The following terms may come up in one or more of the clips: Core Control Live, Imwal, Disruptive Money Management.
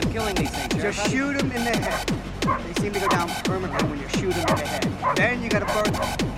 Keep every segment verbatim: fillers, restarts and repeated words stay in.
time killing these things. Just Sheriff, shoot them in the head. They seem to go down permanently when you shoot them in the head. Then you gotta burn them.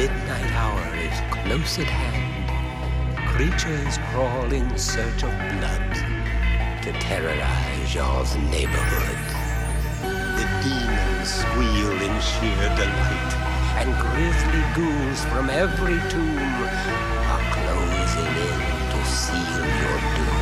midnight hour is close at hand. Creatures crawl in search of blood to terrorize y'all's neighborhood. The demons squeal in sheer delight, and grisly ghouls from every tomb are closing in to seal your doom.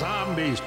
zombies.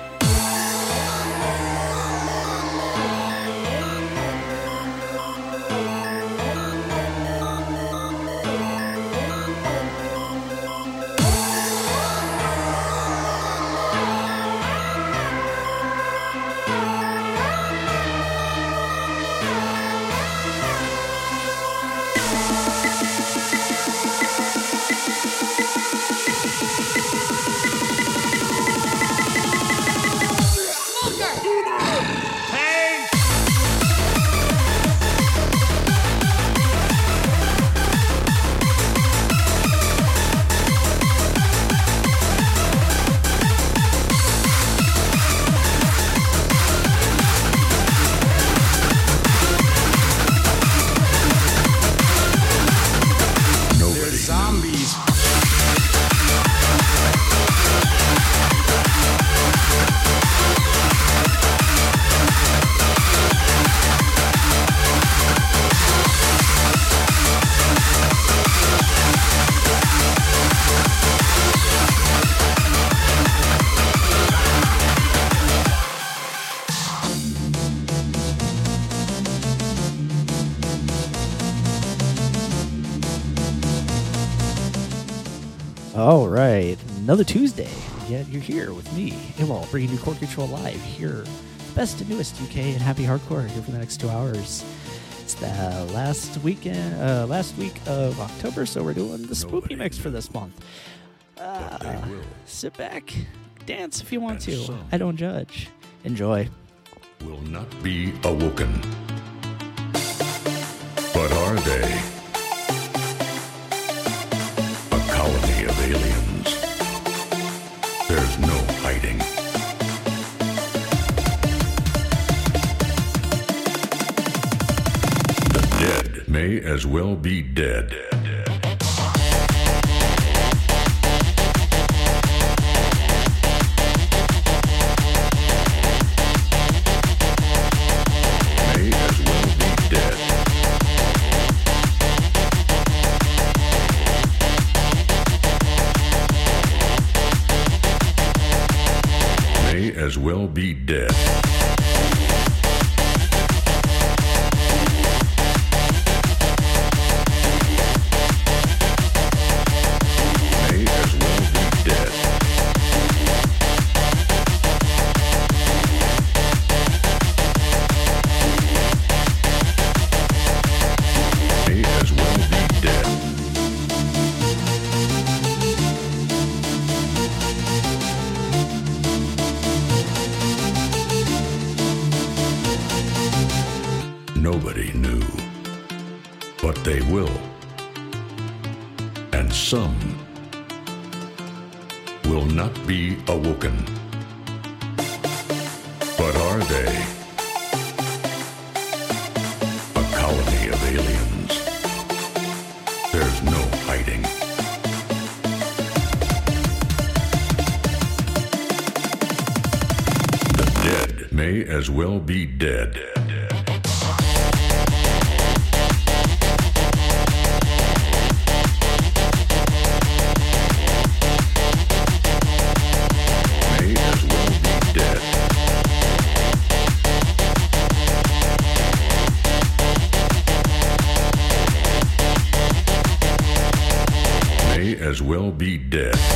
All right, another Tuesday. Yeah, you're here with me, Imwal, bringing you Core Control Live here. Best and newest U K and happy hardcore here for the next two hours. It's the last weekend, uh, last week of October, so we're doing the Spoopy Mix for this month. Uh, sit back, dance if you want to. I don't judge. Enjoy. Will not be awoken. But are they? Aliens. There's no hiding. The dead may as well be dead. As well be dead. May as well be dead. May as well be dead. Nobody knew, but they will, and some will not be awoken. But are they? A colony of aliens. There's no hiding. The dead may as well be dead. As well be dead. Through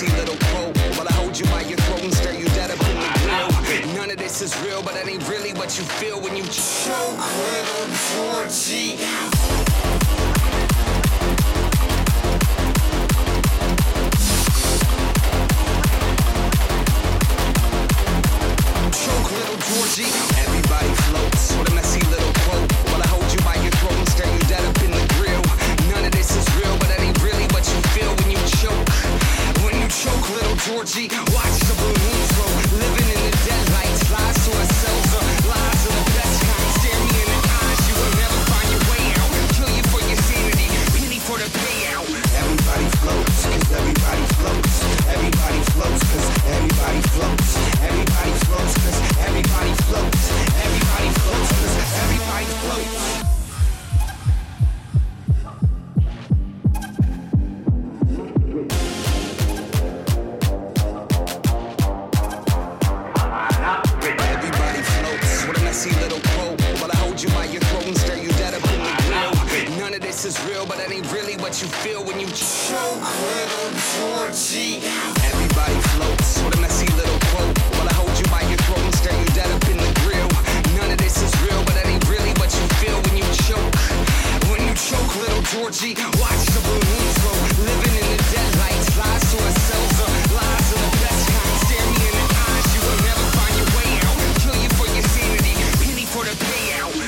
pussy little pro, while I hold you by your throat and stir you dead up in the grill. None of this is real, but that ain't really what you feel when you choke little four G. Everybody floats with a messy little quote, while I hold you by your throat and stare you dead up in the grill. None of this is real, but that ain't really what you feel when you choke. When you choke, little Georgie, watch the balloon flow. Living in the deadlight, lies to ourselves or lies of the best kind. Stare me in the eyes, you will never find your way out. Kill you for your sanity, penny for the payout. Everybody floats, cause everybody floats. Everybody floats, cause everybody floats. Everybody floats, cause everybody floats. Everybody floats, cause everybody floats. Everybody floats with a messy little quote, while I hold you by your throat and stare you dead up in the grill. None of this is real, but that ain't really what you feel when you choke little Georgie. Everybody floats with a messy little quote, while I hold you by your throat and stare you dead up in the grill. None of this is real, but that ain't really what you feel when you choke. When you choke, little Georgie, watch the balloon flow. Living in the deadlight, lies to ourselves or lies of the best kind. Stare me in the eyes, you will never find your way out. Kill you for your sanity, penny for the payout.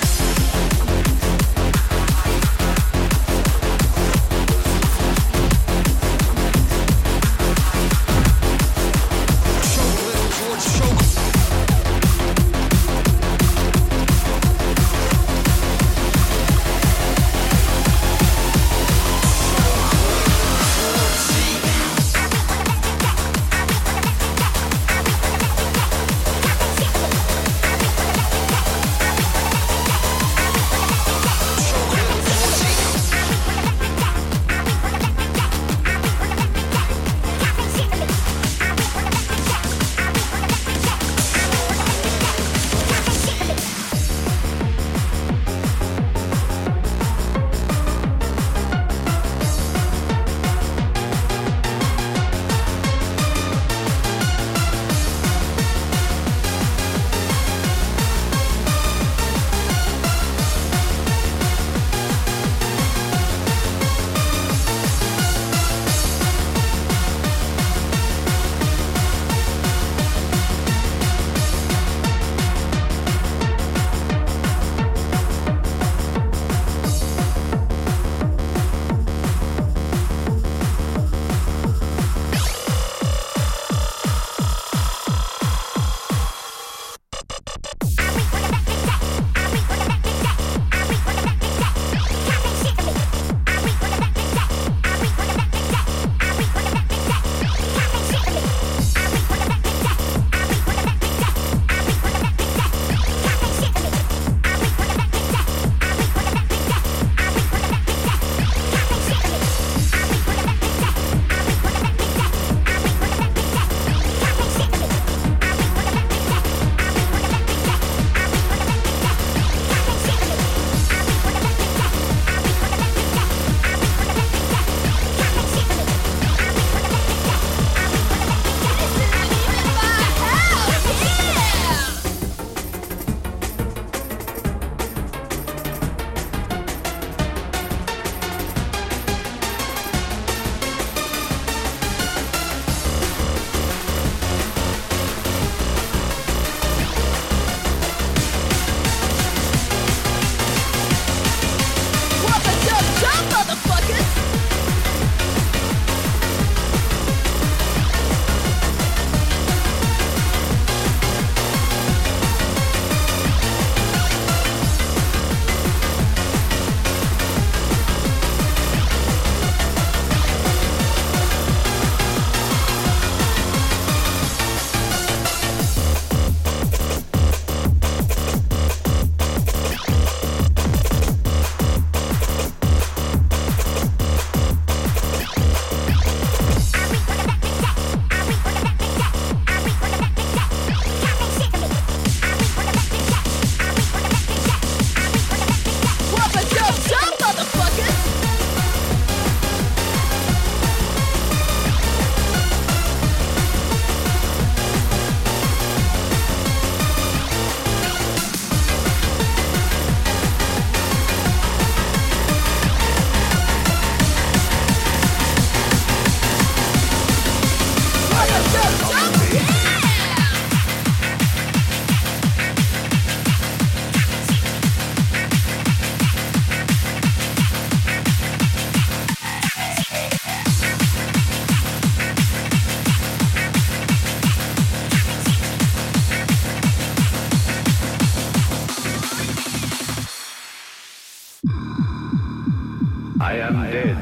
I am dead.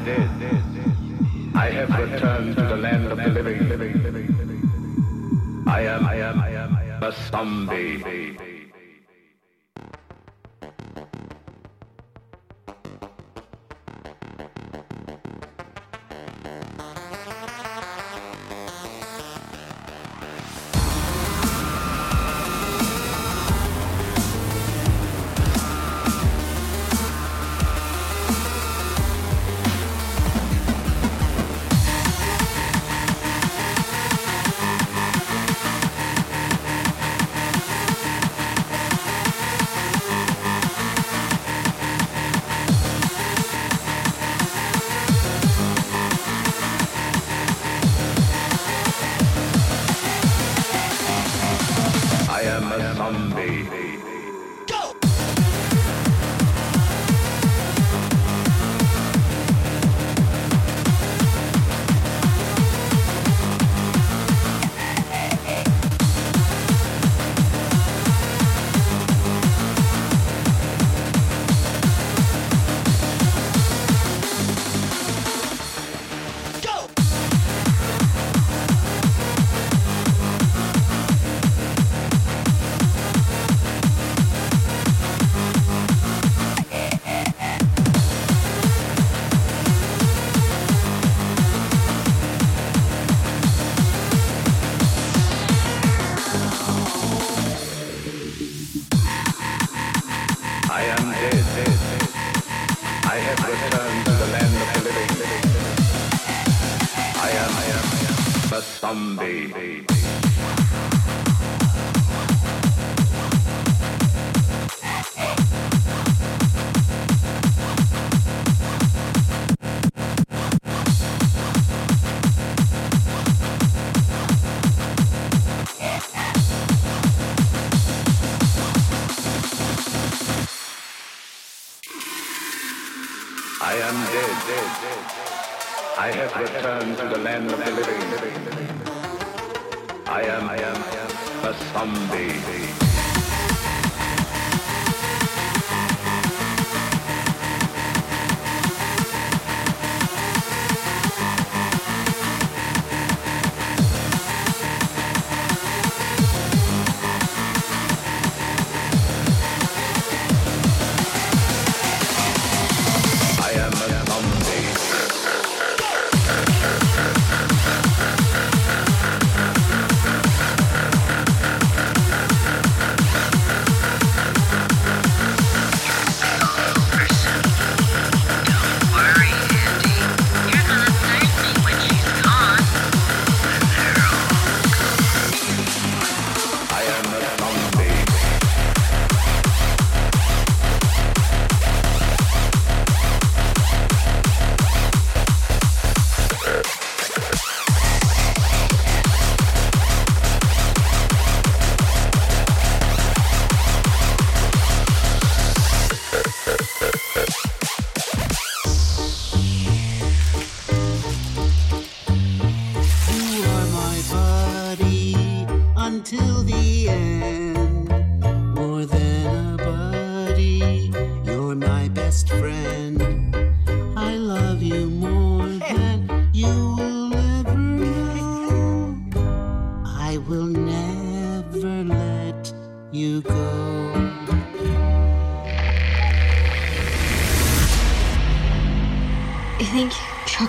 I have returned to the land of the living. I am, I am, I am a zombie.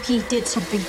He did something.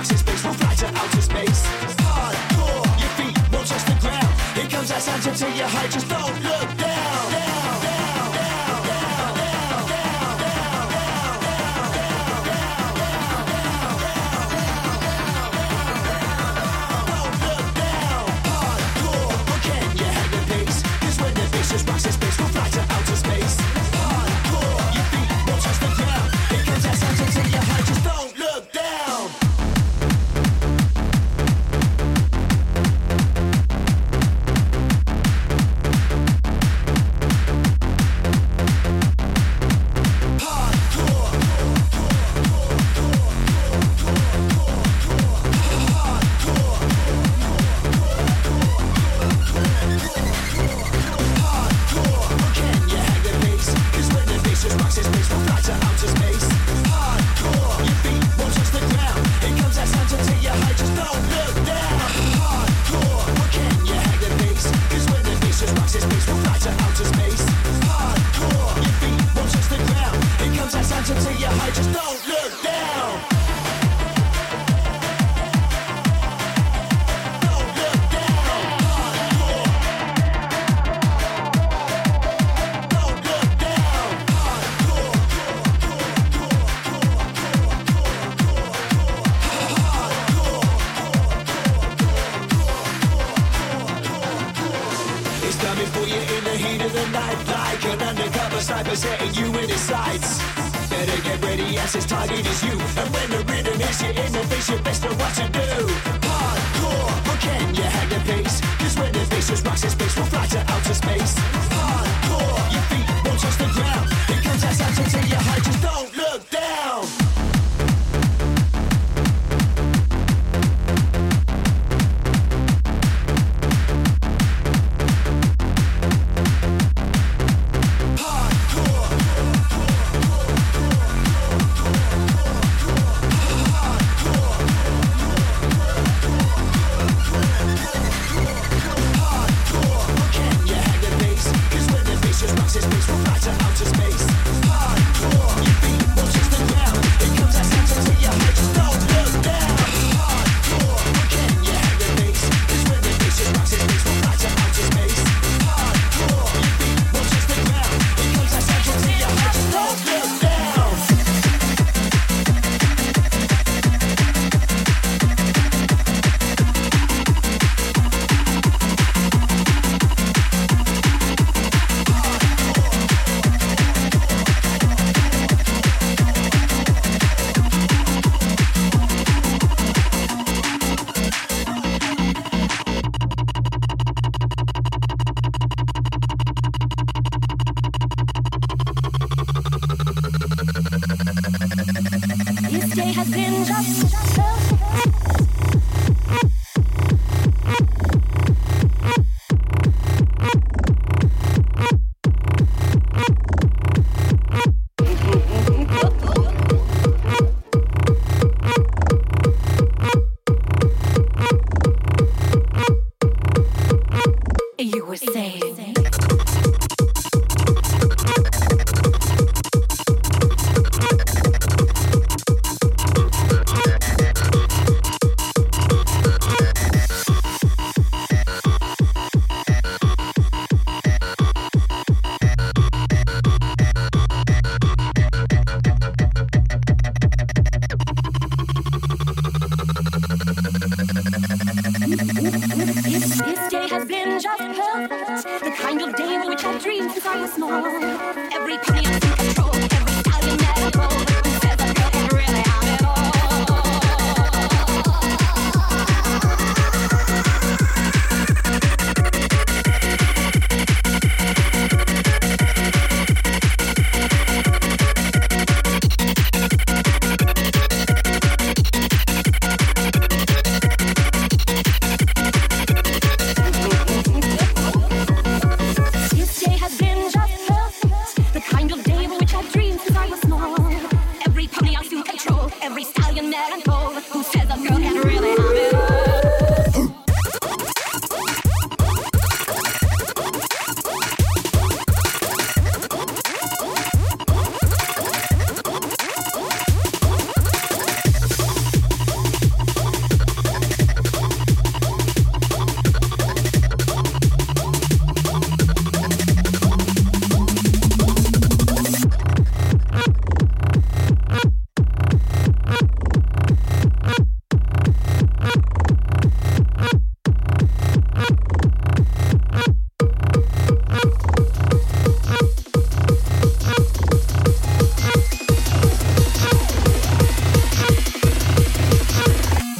box is space, we'll fly to outer space. Hardcore, your feet won't touch the ground. Here comes that sound to your height, just don't look down. Down, down, down, down, down, down, down, down, down, don't look down. Hardcore, well can you hang the pace? 'Cause when the bass just rocks in space, we'll fly to outer space. Hardcore, your feet won't touch the ground. Here comes that sound to your height, just don't look down. This day has been just perfect.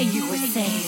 and you were saved.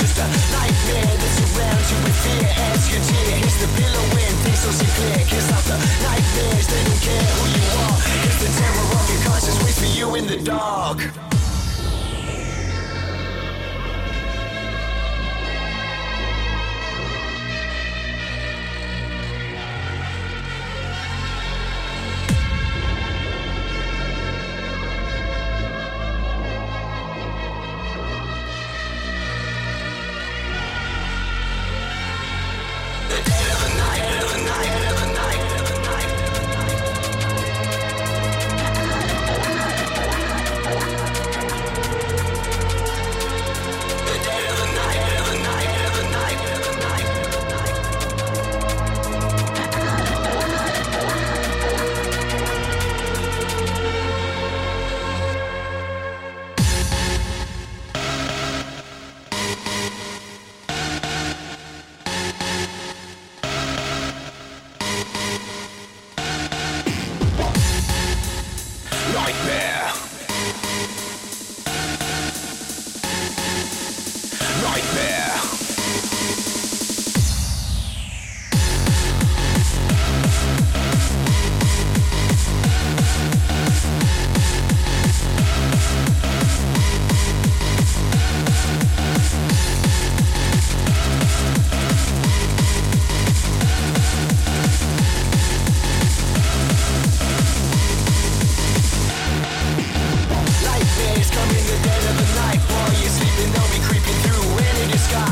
just a nightmare that surrounds you with fear. As you tear, here's the pillow and things don't seem clear. Kiss off the nightmares, they don't care who you are. It's the terror of your conscience, waits for you in the dark. Sky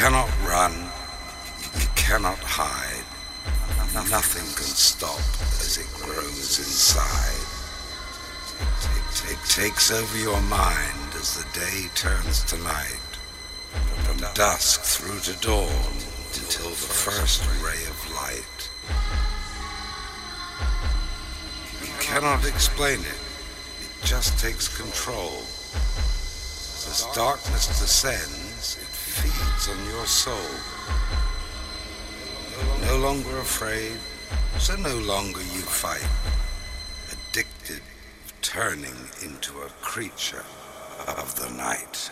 cannot run and cannot hide. Nothing can stop as it grows inside. It, it takes over your mind as the day turns to night, from dusk through to dawn until the first ray of light. You cannot explain it. It just takes control. As darkness descends, it feeds on your soul. No longer afraid, so no longer you fight. Addicted, turning into a creature of the night.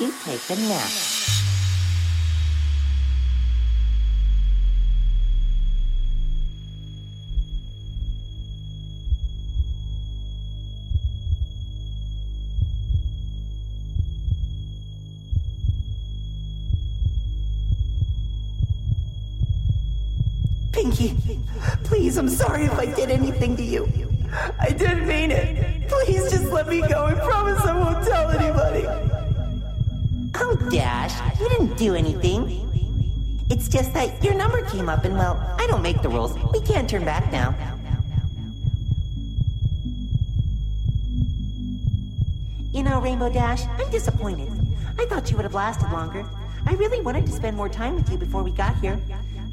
you take a nap. Pinky, please, I'm sorry if I did anything to you. I didn't mean it. Please just let me go. I promise I won't tell anybody. Oh, Dash, you didn't do anything. It's just that your number came up and, well, I don't make the rules. We can't turn back now. You know, Rainbow Dash, I'm disappointed. I thought you would have lasted longer. I really wanted to spend more time with you before we got here.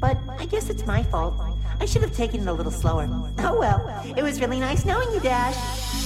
But I guess it's my fault. I should have taken it a little slower. Oh well, it was really nice knowing you, Dash.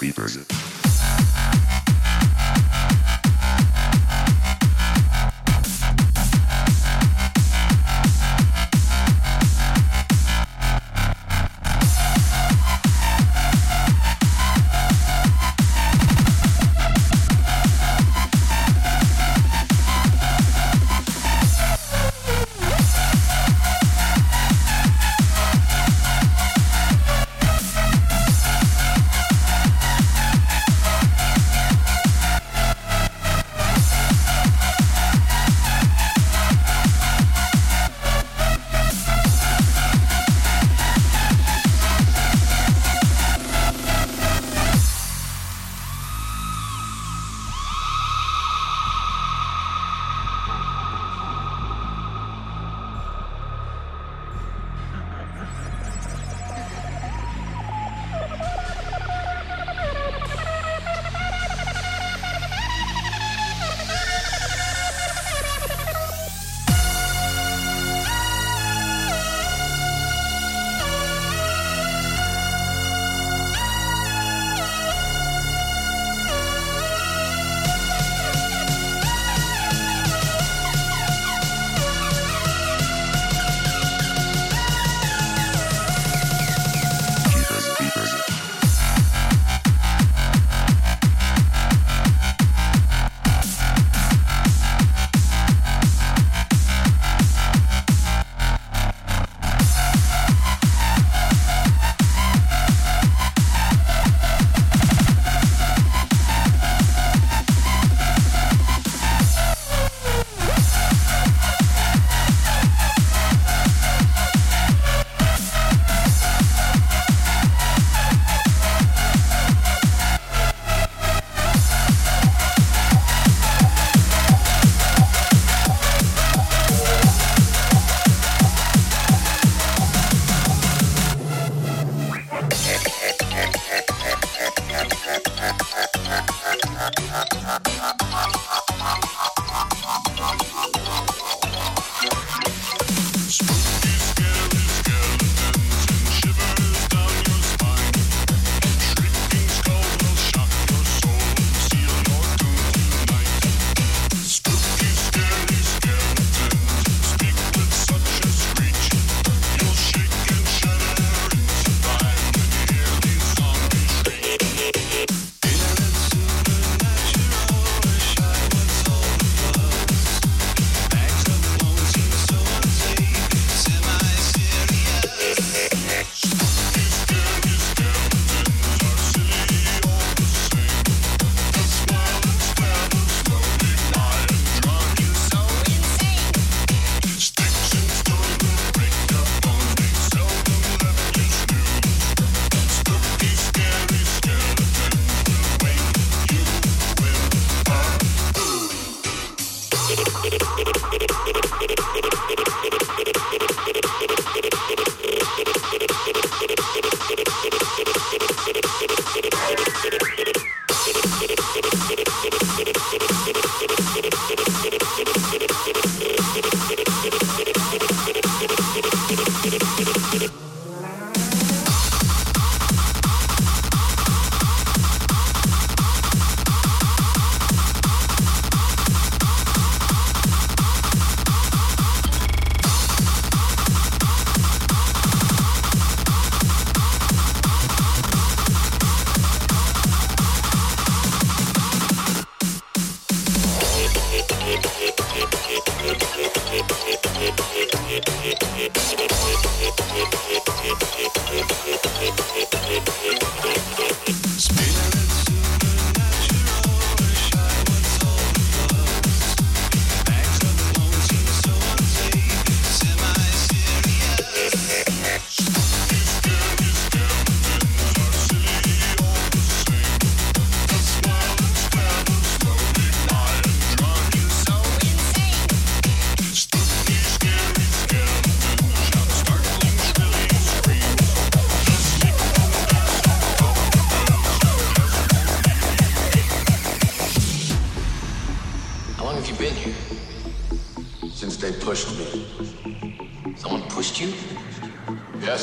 creepers.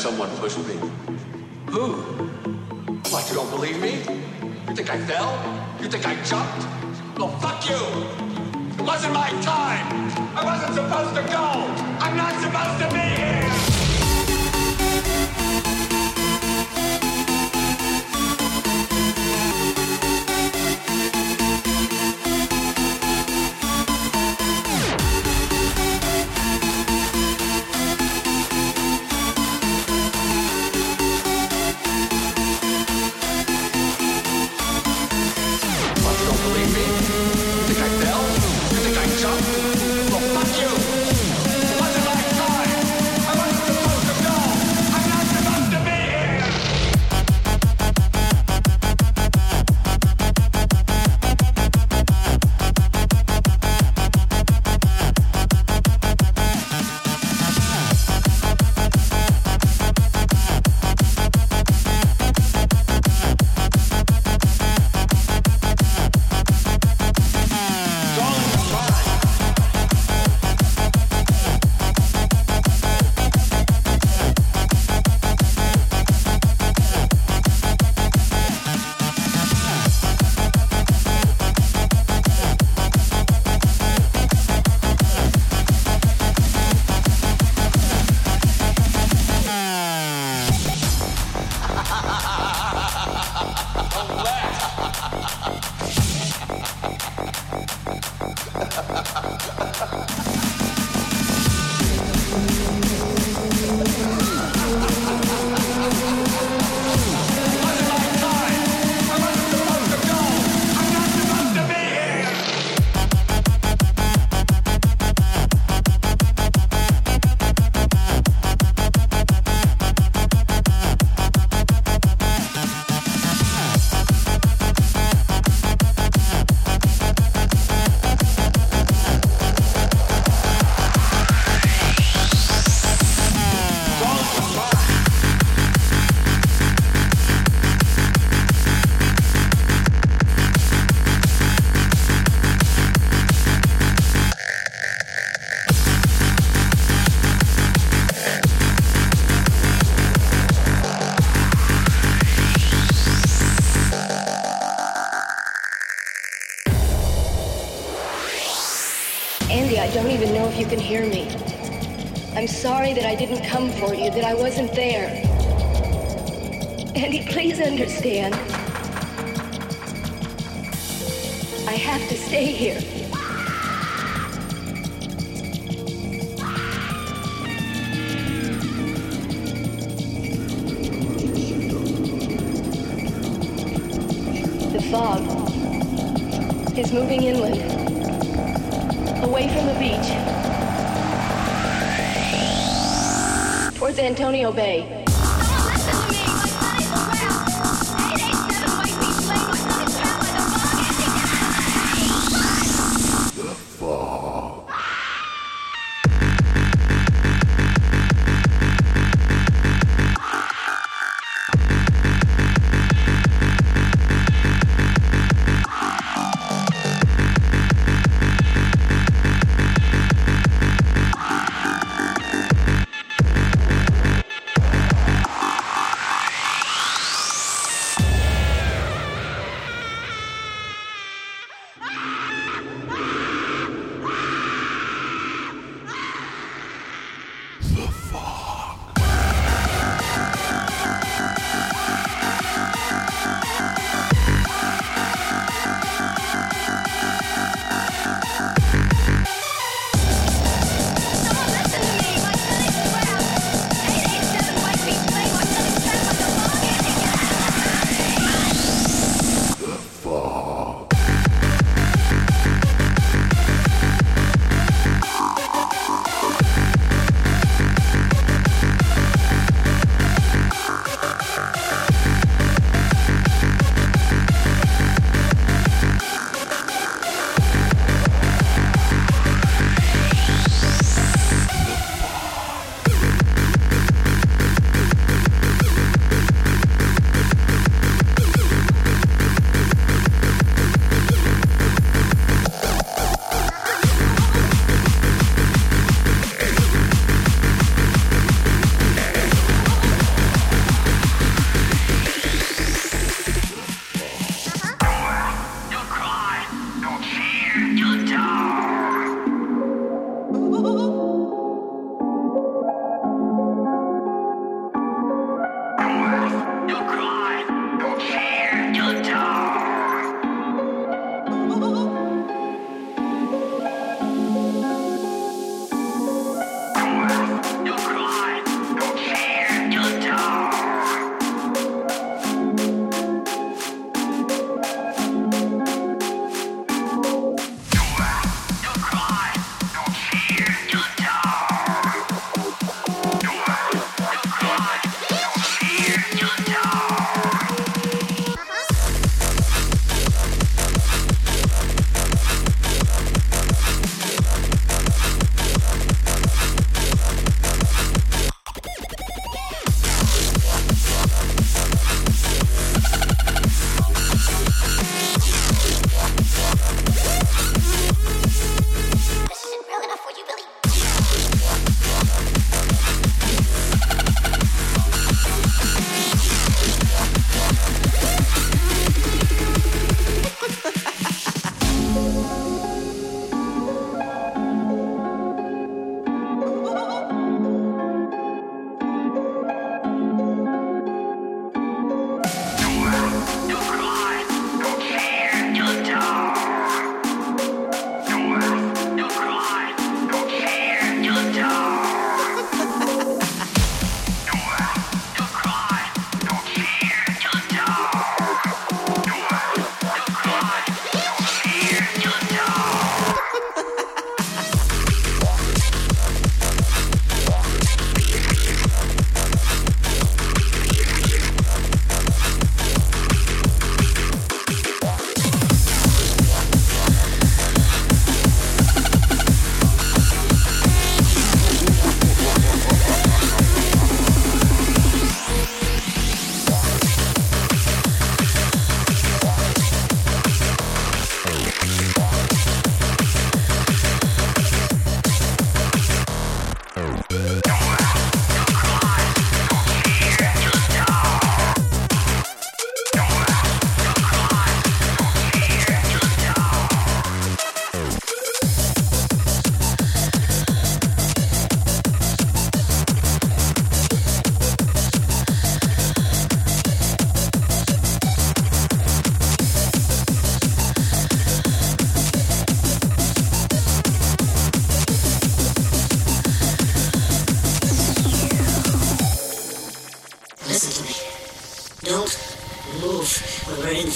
Someone pushed me. Who? Like you don't believe me? think I fell? You think I jumped? Well, fuck you! It wasn't my time! I wasn't supposed to go! I'm not supposed to be here! You can hear me. I'm sorry that I didn't come for you, that I wasn't there. Andy, please understand. I have to stay here. The fog is moving inland, away from the beach. Towards Antonio Bay.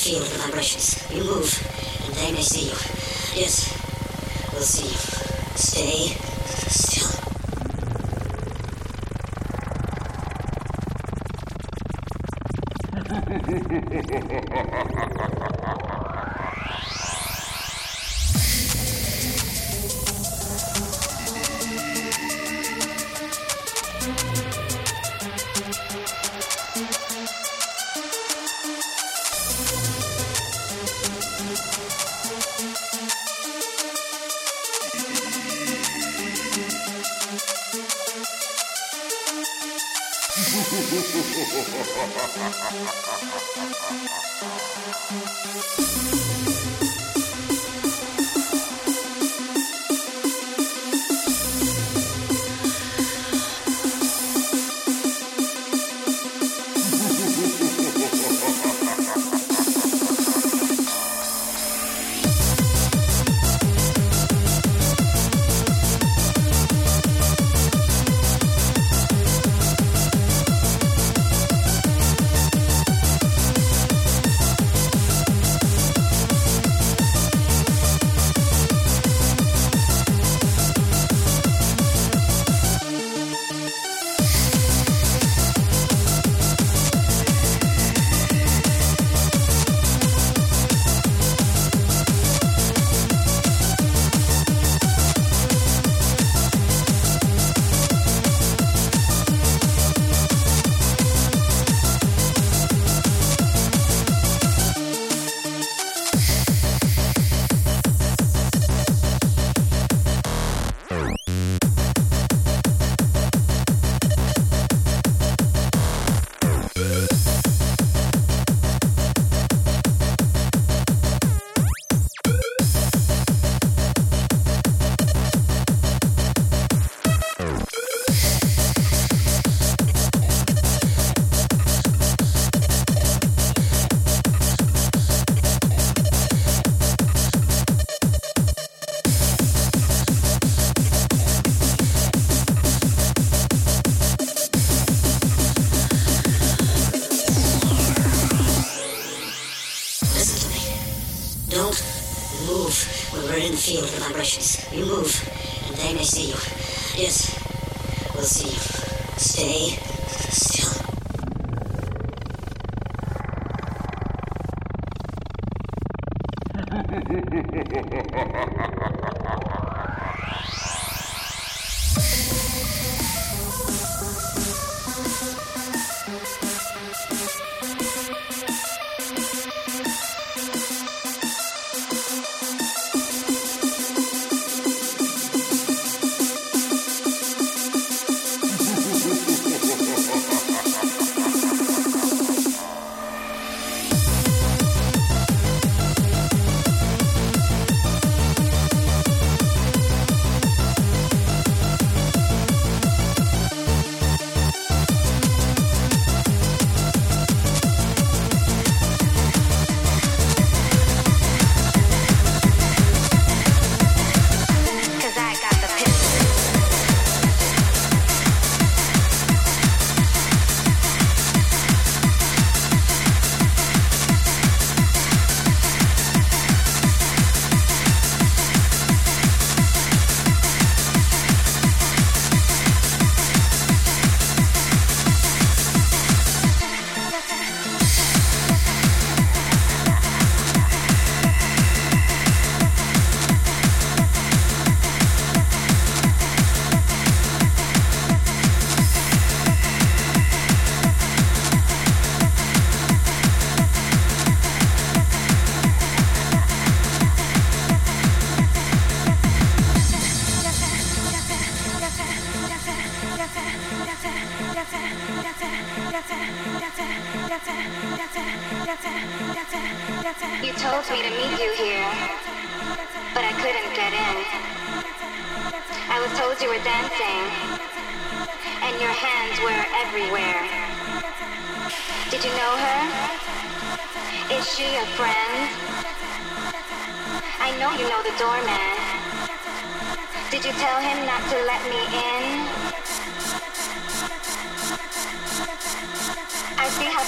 feel the vibrations. You move, and they may see you. Yes, we'll see you. Stay still.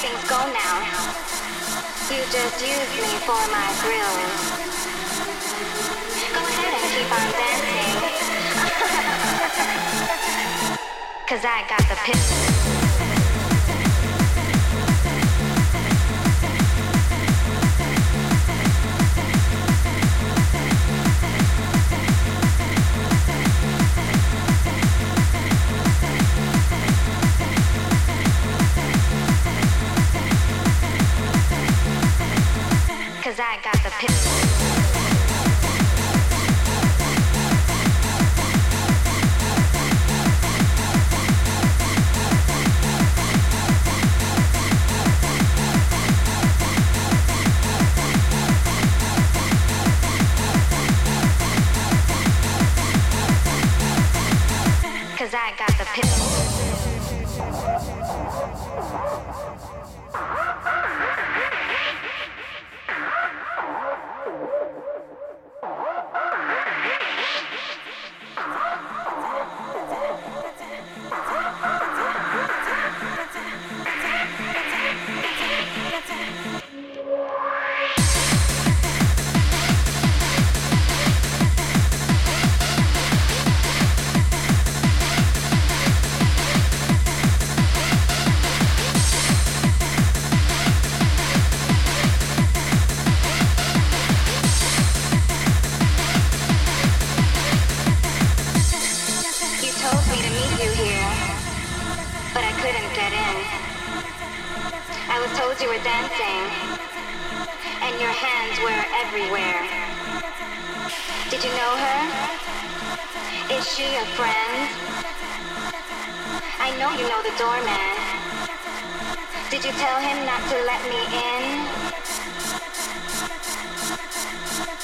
Things go now. You just used me for my thrills. Go ahead and keep on dancing. Cause I got the pills. I got the pistol. Power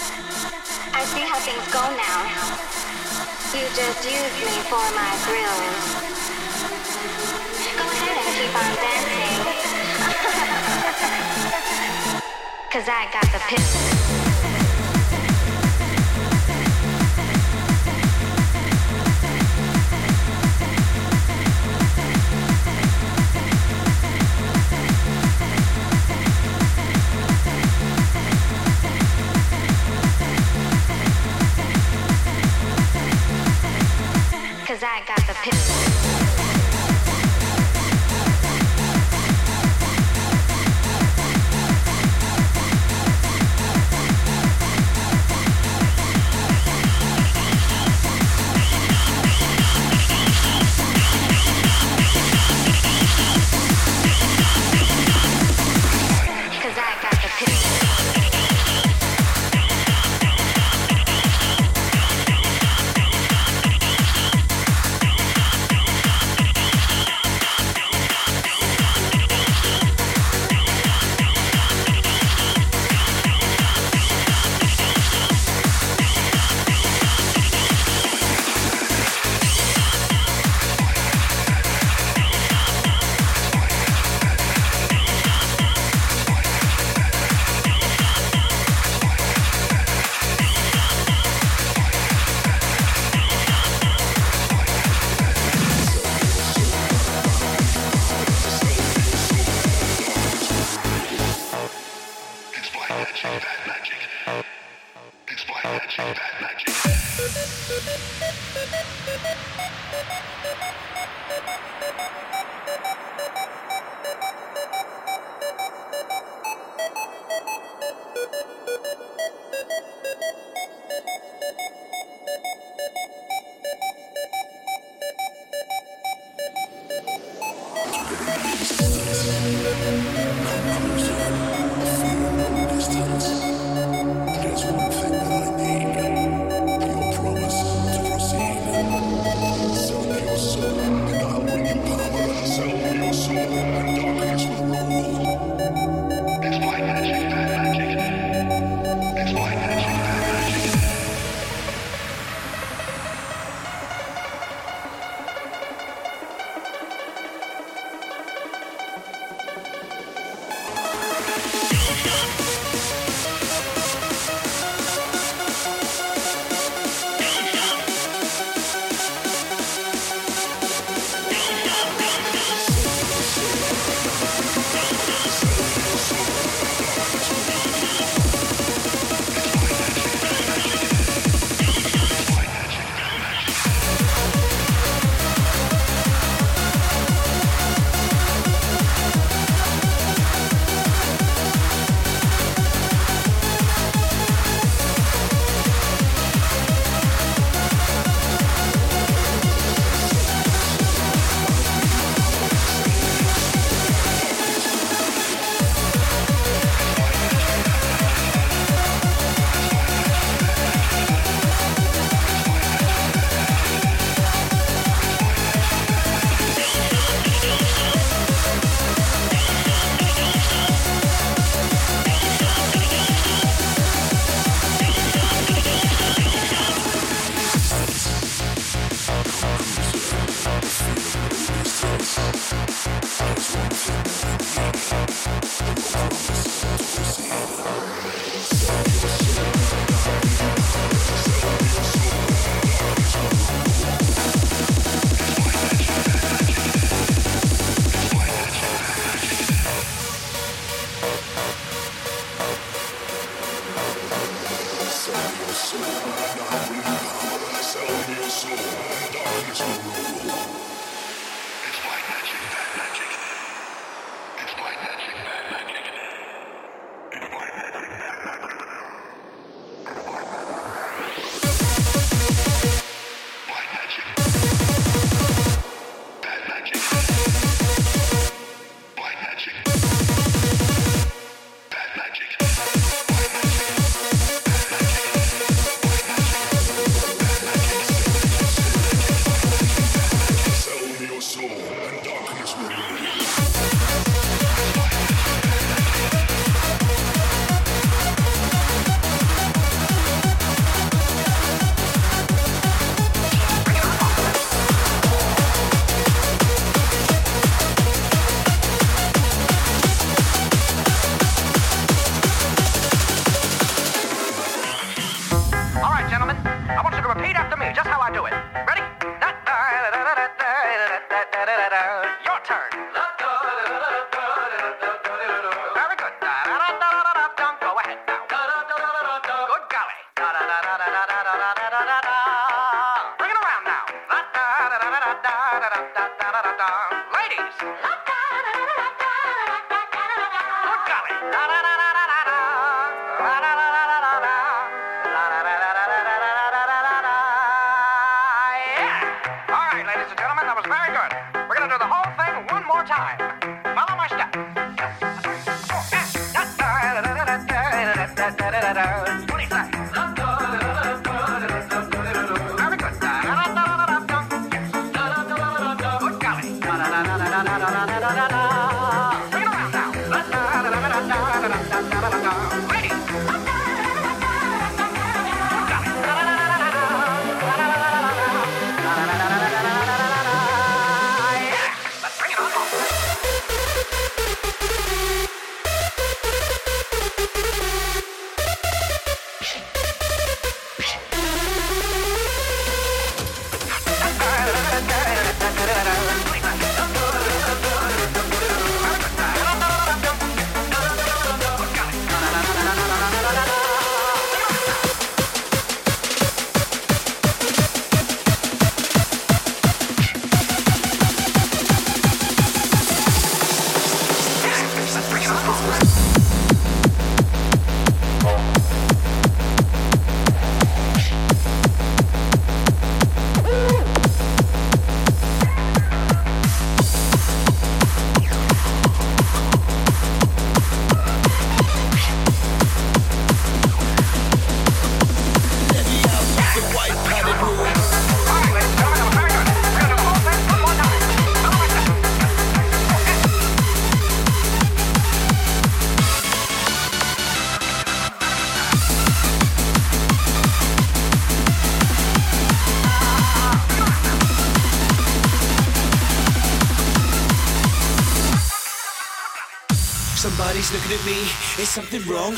Looking at me, is something wrong?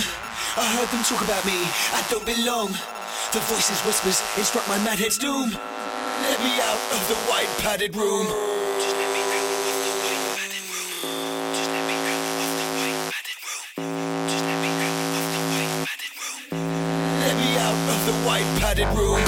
I heard them talk about me, I don't belong. The voices whispers, it struck my mad head's doom. Let me out of the white padded room. Just let me out of the white padded room. Just let me out of the white padded room. Just let me out of the white padded room. Let me out of the white padded room.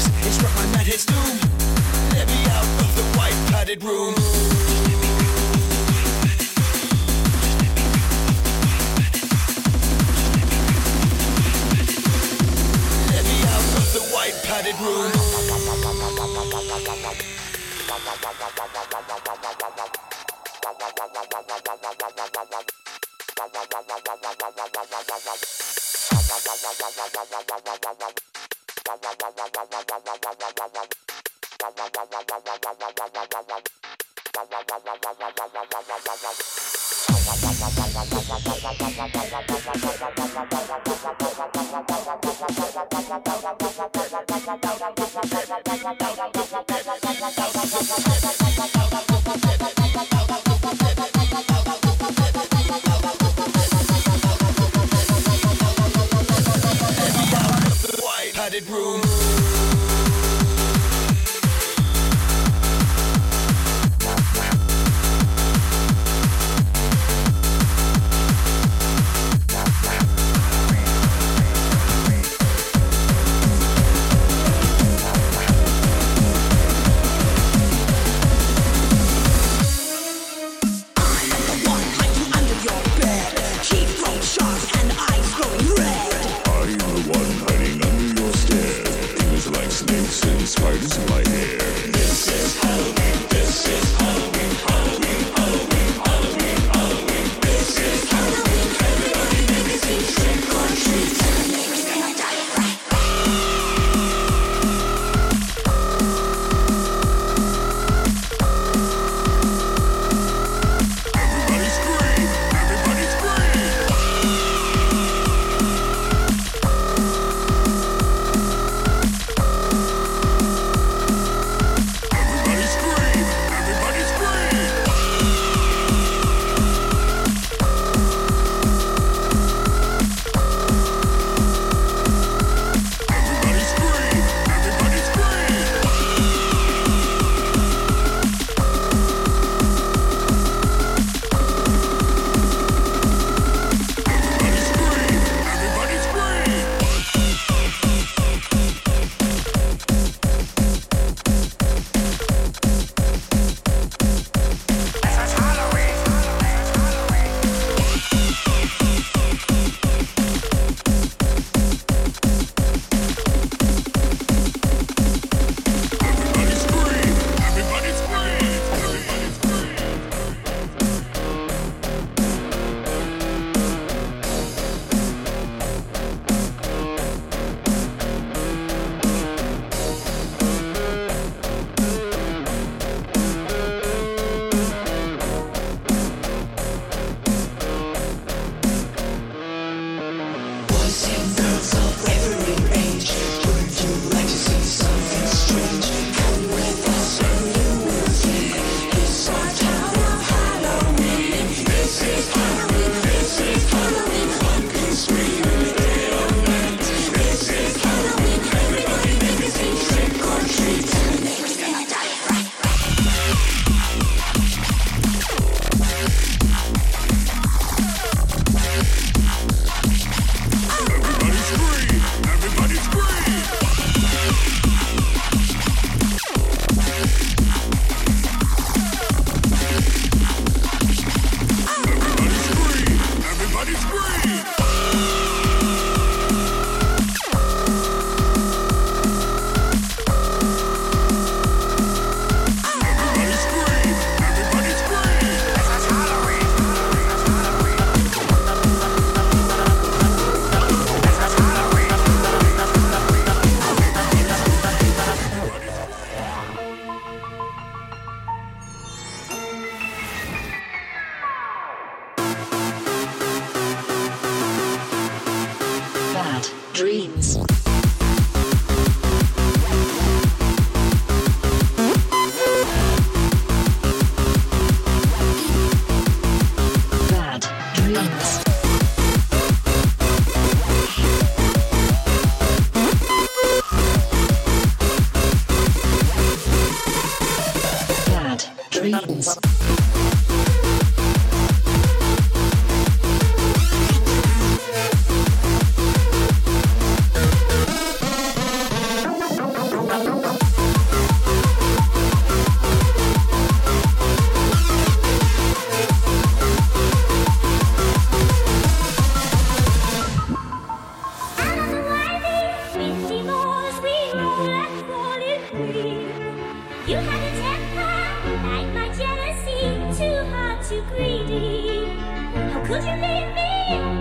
surface, it's struck my mad head's doom. Let me out of the white padded room. Let me out of the white padded room. angry. You had a temper like my jealousy, too hard, too greedy. How could you leave me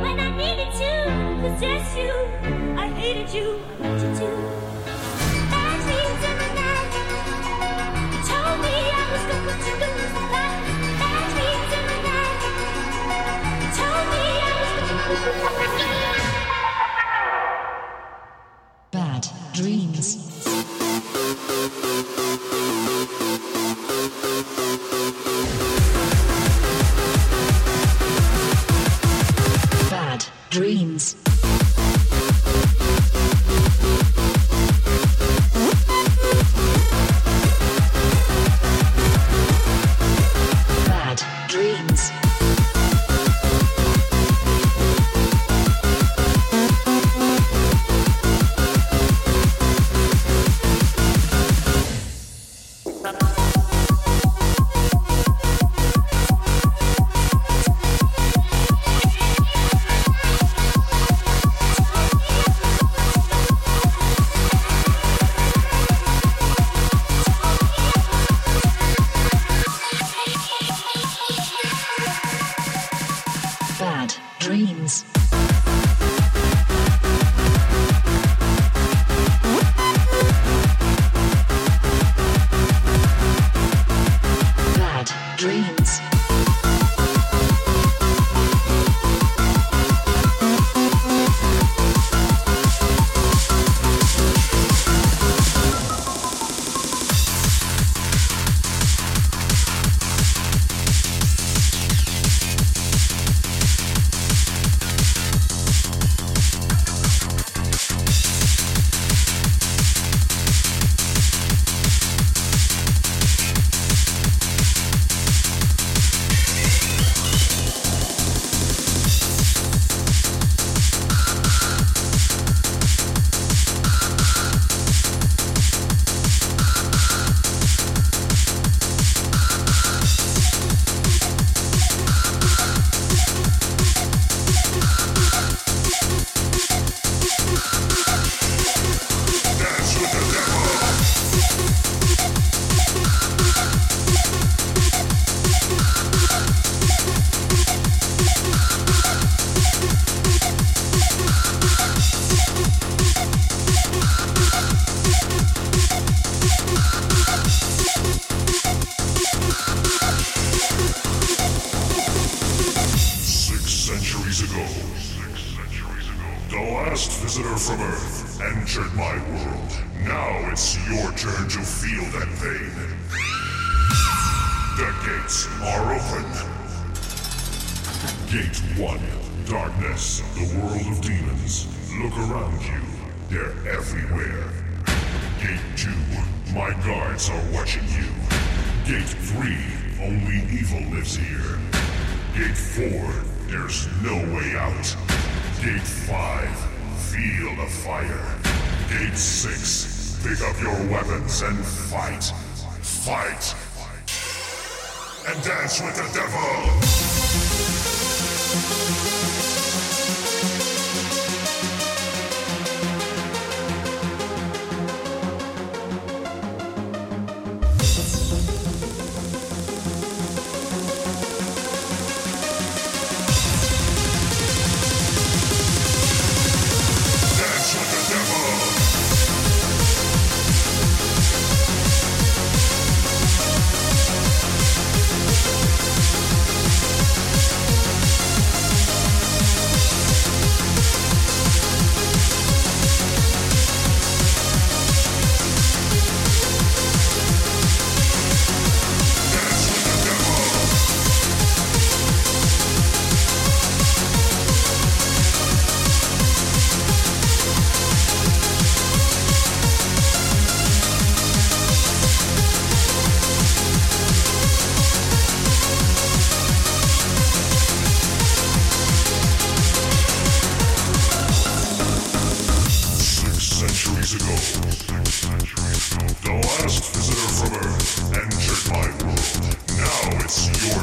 when I needed to possess you? I hated you, I loved you too. Bad dreams in the night, you told me I was going to lose my life. Bad dreams in the night, you told me I was going to lose my life. Bad dreams. Bad dreams. Entered my world. Now it's your turn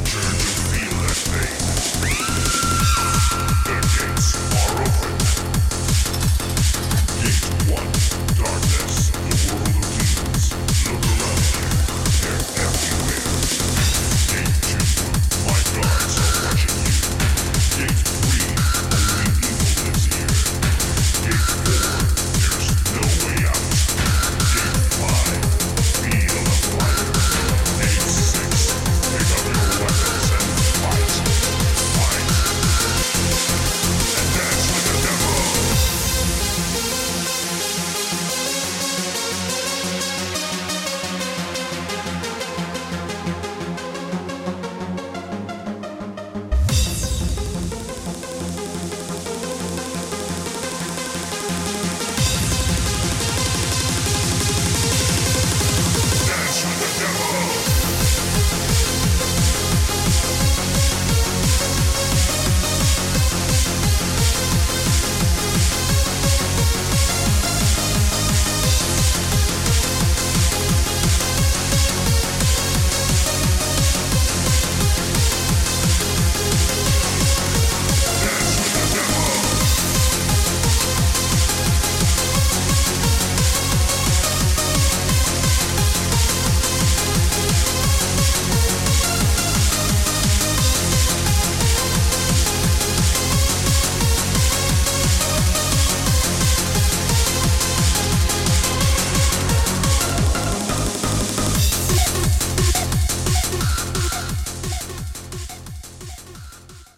to feel that pain.